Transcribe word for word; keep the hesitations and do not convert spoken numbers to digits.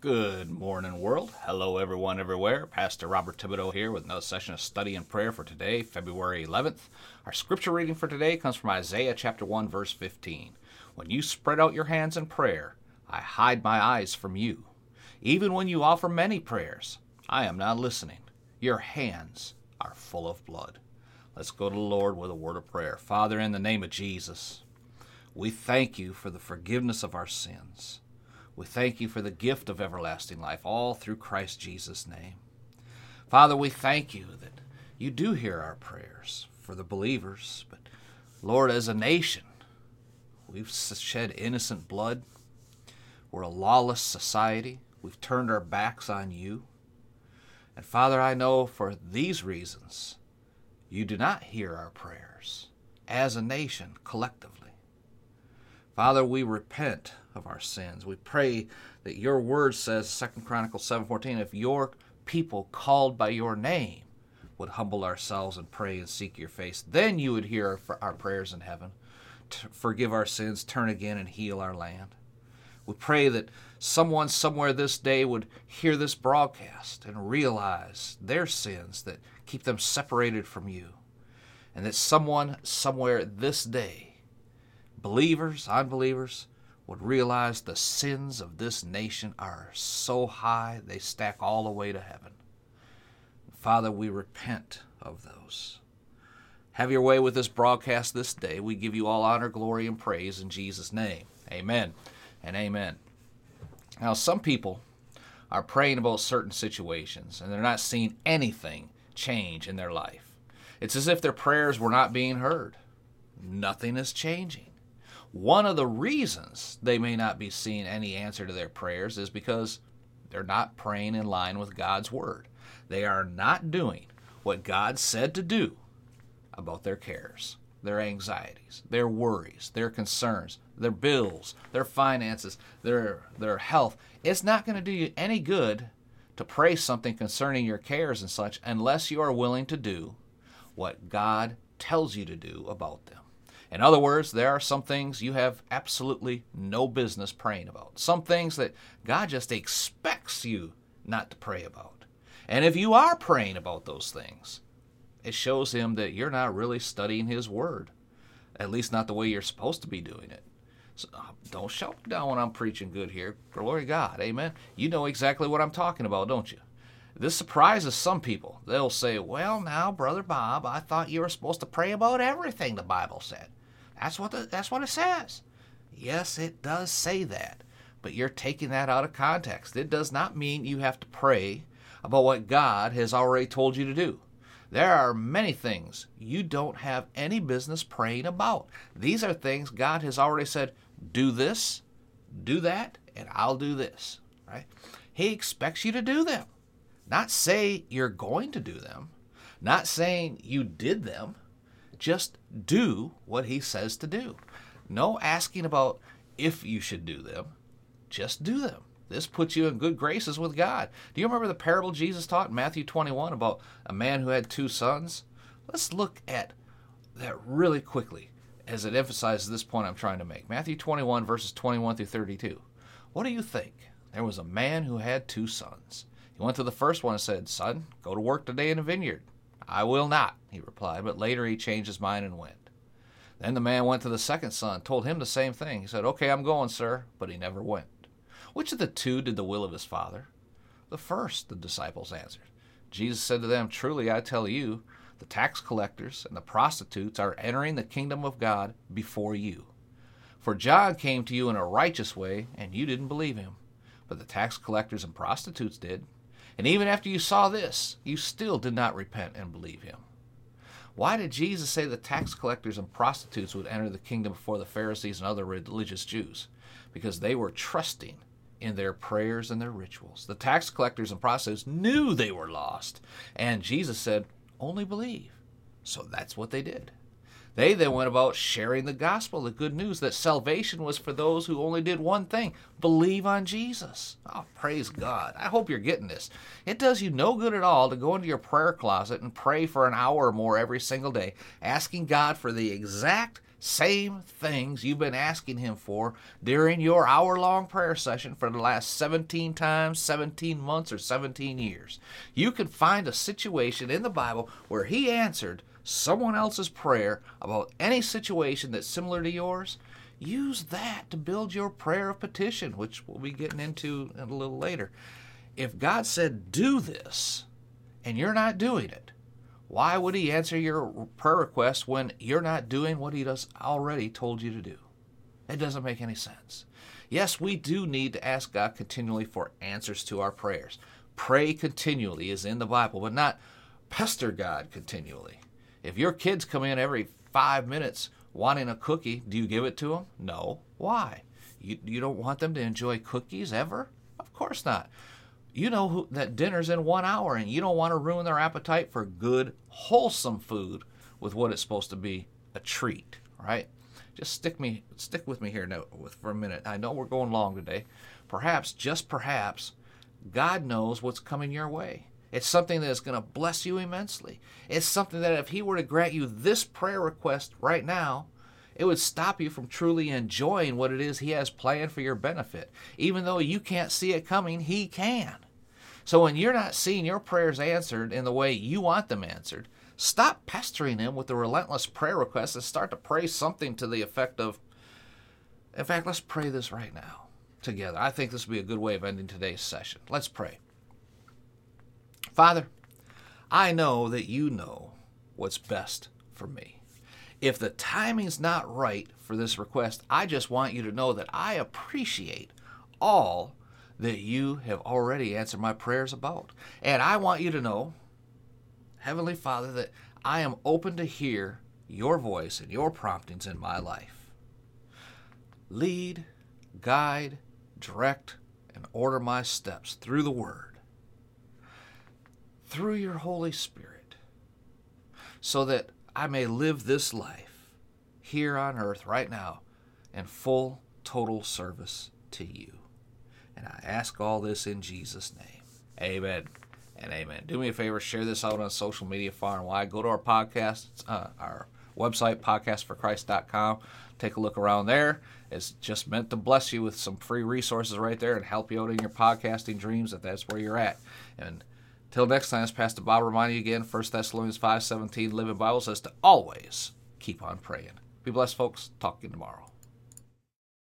Good morning, world. Hello, everyone, everywhere. Pastor Robert Thibodeau here with another session of study and prayer for today, February eleventh. Our scripture reading for today comes from Isaiah chapter one, verse fifteen. When you spread out your hands in prayer, I hide my eyes from you. Even when you offer many prayers, I am not listening. Your hands are full of blood. Let's go to the Lord with a word of prayer. Father, in the name of Jesus, we thank you for the forgiveness of our sins. We thank you for the gift of everlasting life, all through Christ Jesus' name. Father, we thank you that you do hear our prayers for the believers. But Lord, as a nation, we've shed innocent blood. We're a lawless society. We've turned our backs on you. And Father, I know for these reasons, you do not hear our prayers as a nation collectively. Father, we repent of our sins. We pray that your word says, Second Chronicles seven fourteen, if your people called by your name would humble ourselves and pray and seek your face, then you would hear our prayers in heaven, to forgive our sins, turn again, and heal our land. We pray that someone somewhere this day would hear this broadcast and realize their sins that keep them separated from you, and that someone somewhere this day, believers, unbelievers, would realize the sins of this nation are so high they stack all the way to heaven. Father, we repent of those. Have your way with this broadcast this day. We give you all honor, glory, and praise in Jesus' name. Amen and amen. Now, some people are praying about certain situations, and they're not seeing anything change in their life. It's as if their prayers were not being heard. Nothing is changing. One of the reasons they may not be seeing any answer to their prayers is because they're not praying in line with God's word. They are not doing what God said to do about their cares, their anxieties, their worries, their concerns, their bills, their finances, their, their health. It's not going to do you any good to pray something concerning your cares and such unless you are willing to do what God tells you to do about them. In other words, there are some things you have absolutely no business praying about. Some things that God just expects you not to pray about. And if you are praying about those things, it shows him that you're not really studying his word. At least not the way you're supposed to be doing it. So don't shout down when I'm preaching good here. Glory to God. Amen. You know exactly what I'm talking about, don't you? This surprises some people. They'll say, well, now, Brother Bob, I thought you were supposed to pray about everything the Bible said. That's what the, that's what it says. Yes, it does say that, but you're taking that out of context. It does not mean you have to pray about what God has already told you to do. There are many things you don't have any business praying about. These are things God has already said, do this, do that, and I'll do this, right? He expects you to do them. Not say you're going to do them, not saying you did them, just do what he says to do. No asking about if you should do them. Just do them. This puts you in good graces with God. Do you remember the parable Jesus taught in Matthew twenty-one about a man who had two sons? Let's look at that really quickly as it emphasizes this point I'm trying to make. Matthew twenty-one, verses twenty-one through thirty-two. What do you think? There was a man who had two sons. He went to the first one and said, Son, go to work today in the vineyard. I will not, he replied, but later he changed his mind and went. Then the man went to the second son, told him the same thing. He said, Okay, I'm going, sir, but he never went. Which of the two did the will of his father? The first, the disciples answered. Jesus said to them, Truly I tell you, the tax collectors and the prostitutes are entering the kingdom of God before you. For John came to you in a righteous way, and you didn't believe him, but the tax collectors and prostitutes did. And even after you saw this, you still did not repent and believe him. Why did Jesus say the tax collectors and prostitutes would enter the kingdom before the Pharisees and other religious Jews? Because they were trusting in their prayers and their rituals. The tax collectors and prostitutes knew they were lost. And Jesus said, only believe. So that's what they did. They then went about sharing the gospel, the good news that salvation was for those who only did one thing, believe on Jesus. Oh, praise God. I hope you're getting this. It does you no good at all to go into your prayer closet and pray for an hour or more every single day, asking God for the exact same things you've been asking him for during your hour-long prayer session for the last seventeen times, seventeen months, or seventeen years. You can find a situation in the Bible where he answered someone else's prayer about any situation that's similar to yours. Use that to build your prayer of petition, which we'll be getting into a little later. If God said, do this, and you're not doing it, why would he answer your prayer request when you're not doing what he has already told you to do? It doesn't make any sense. Yes, we do need to ask God continually for answers to our prayers. Pray continually is in the Bible, but not pester God continually. If your kids come in every five minutes wanting a cookie, do you give it to them? No. Why? You, you don't want them to enjoy cookies ever? Of course not. You know who, that dinner's in one hour, and you don't want to ruin their appetite for good, wholesome food with what it's supposed to be, a treat, right? Just stick me, stick with me here now, with, for a minute. I know we're going long today. Perhaps, just perhaps, God knows what's coming your way. It's something that is going to bless you immensely. It's something that if he were to grant you this prayer request right now, it would stop you from truly enjoying what it is he has planned for your benefit. Even though you can't see it coming, he can. So when you're not seeing your prayers answered in the way you want them answered, stop pestering him with the relentless prayer requests and start to pray something to the effect of, in fact, let's pray this right now together. I think this would be a good way of ending today's session. Let's pray. Father, I know that you know what's best for me. If the timing's not right for this request, I just want you to know that I appreciate all that you have already answered my prayers about. And I want you to know, Heavenly Father, that I am open to hear your voice and your promptings in my life. Lead, guide, direct, and order my steps through the Word, through your Holy Spirit, so that I may live this life here on earth right now in full, total service to you. And I ask all this in Jesus' name. Amen and amen. Do me a favor, share this out on social media far and wide. Go to our podcast, uh, our website, podcast for christ dot com. Take a look around there. It's just meant to bless you with some free resources right there and help you out in your podcasting dreams if that's where you're at. And till next time, it's Pastor Bob reminding you again, First Thessalonians five seventeen, Living Bible says to always keep on praying. Be blessed, folks. Talk to you tomorrow.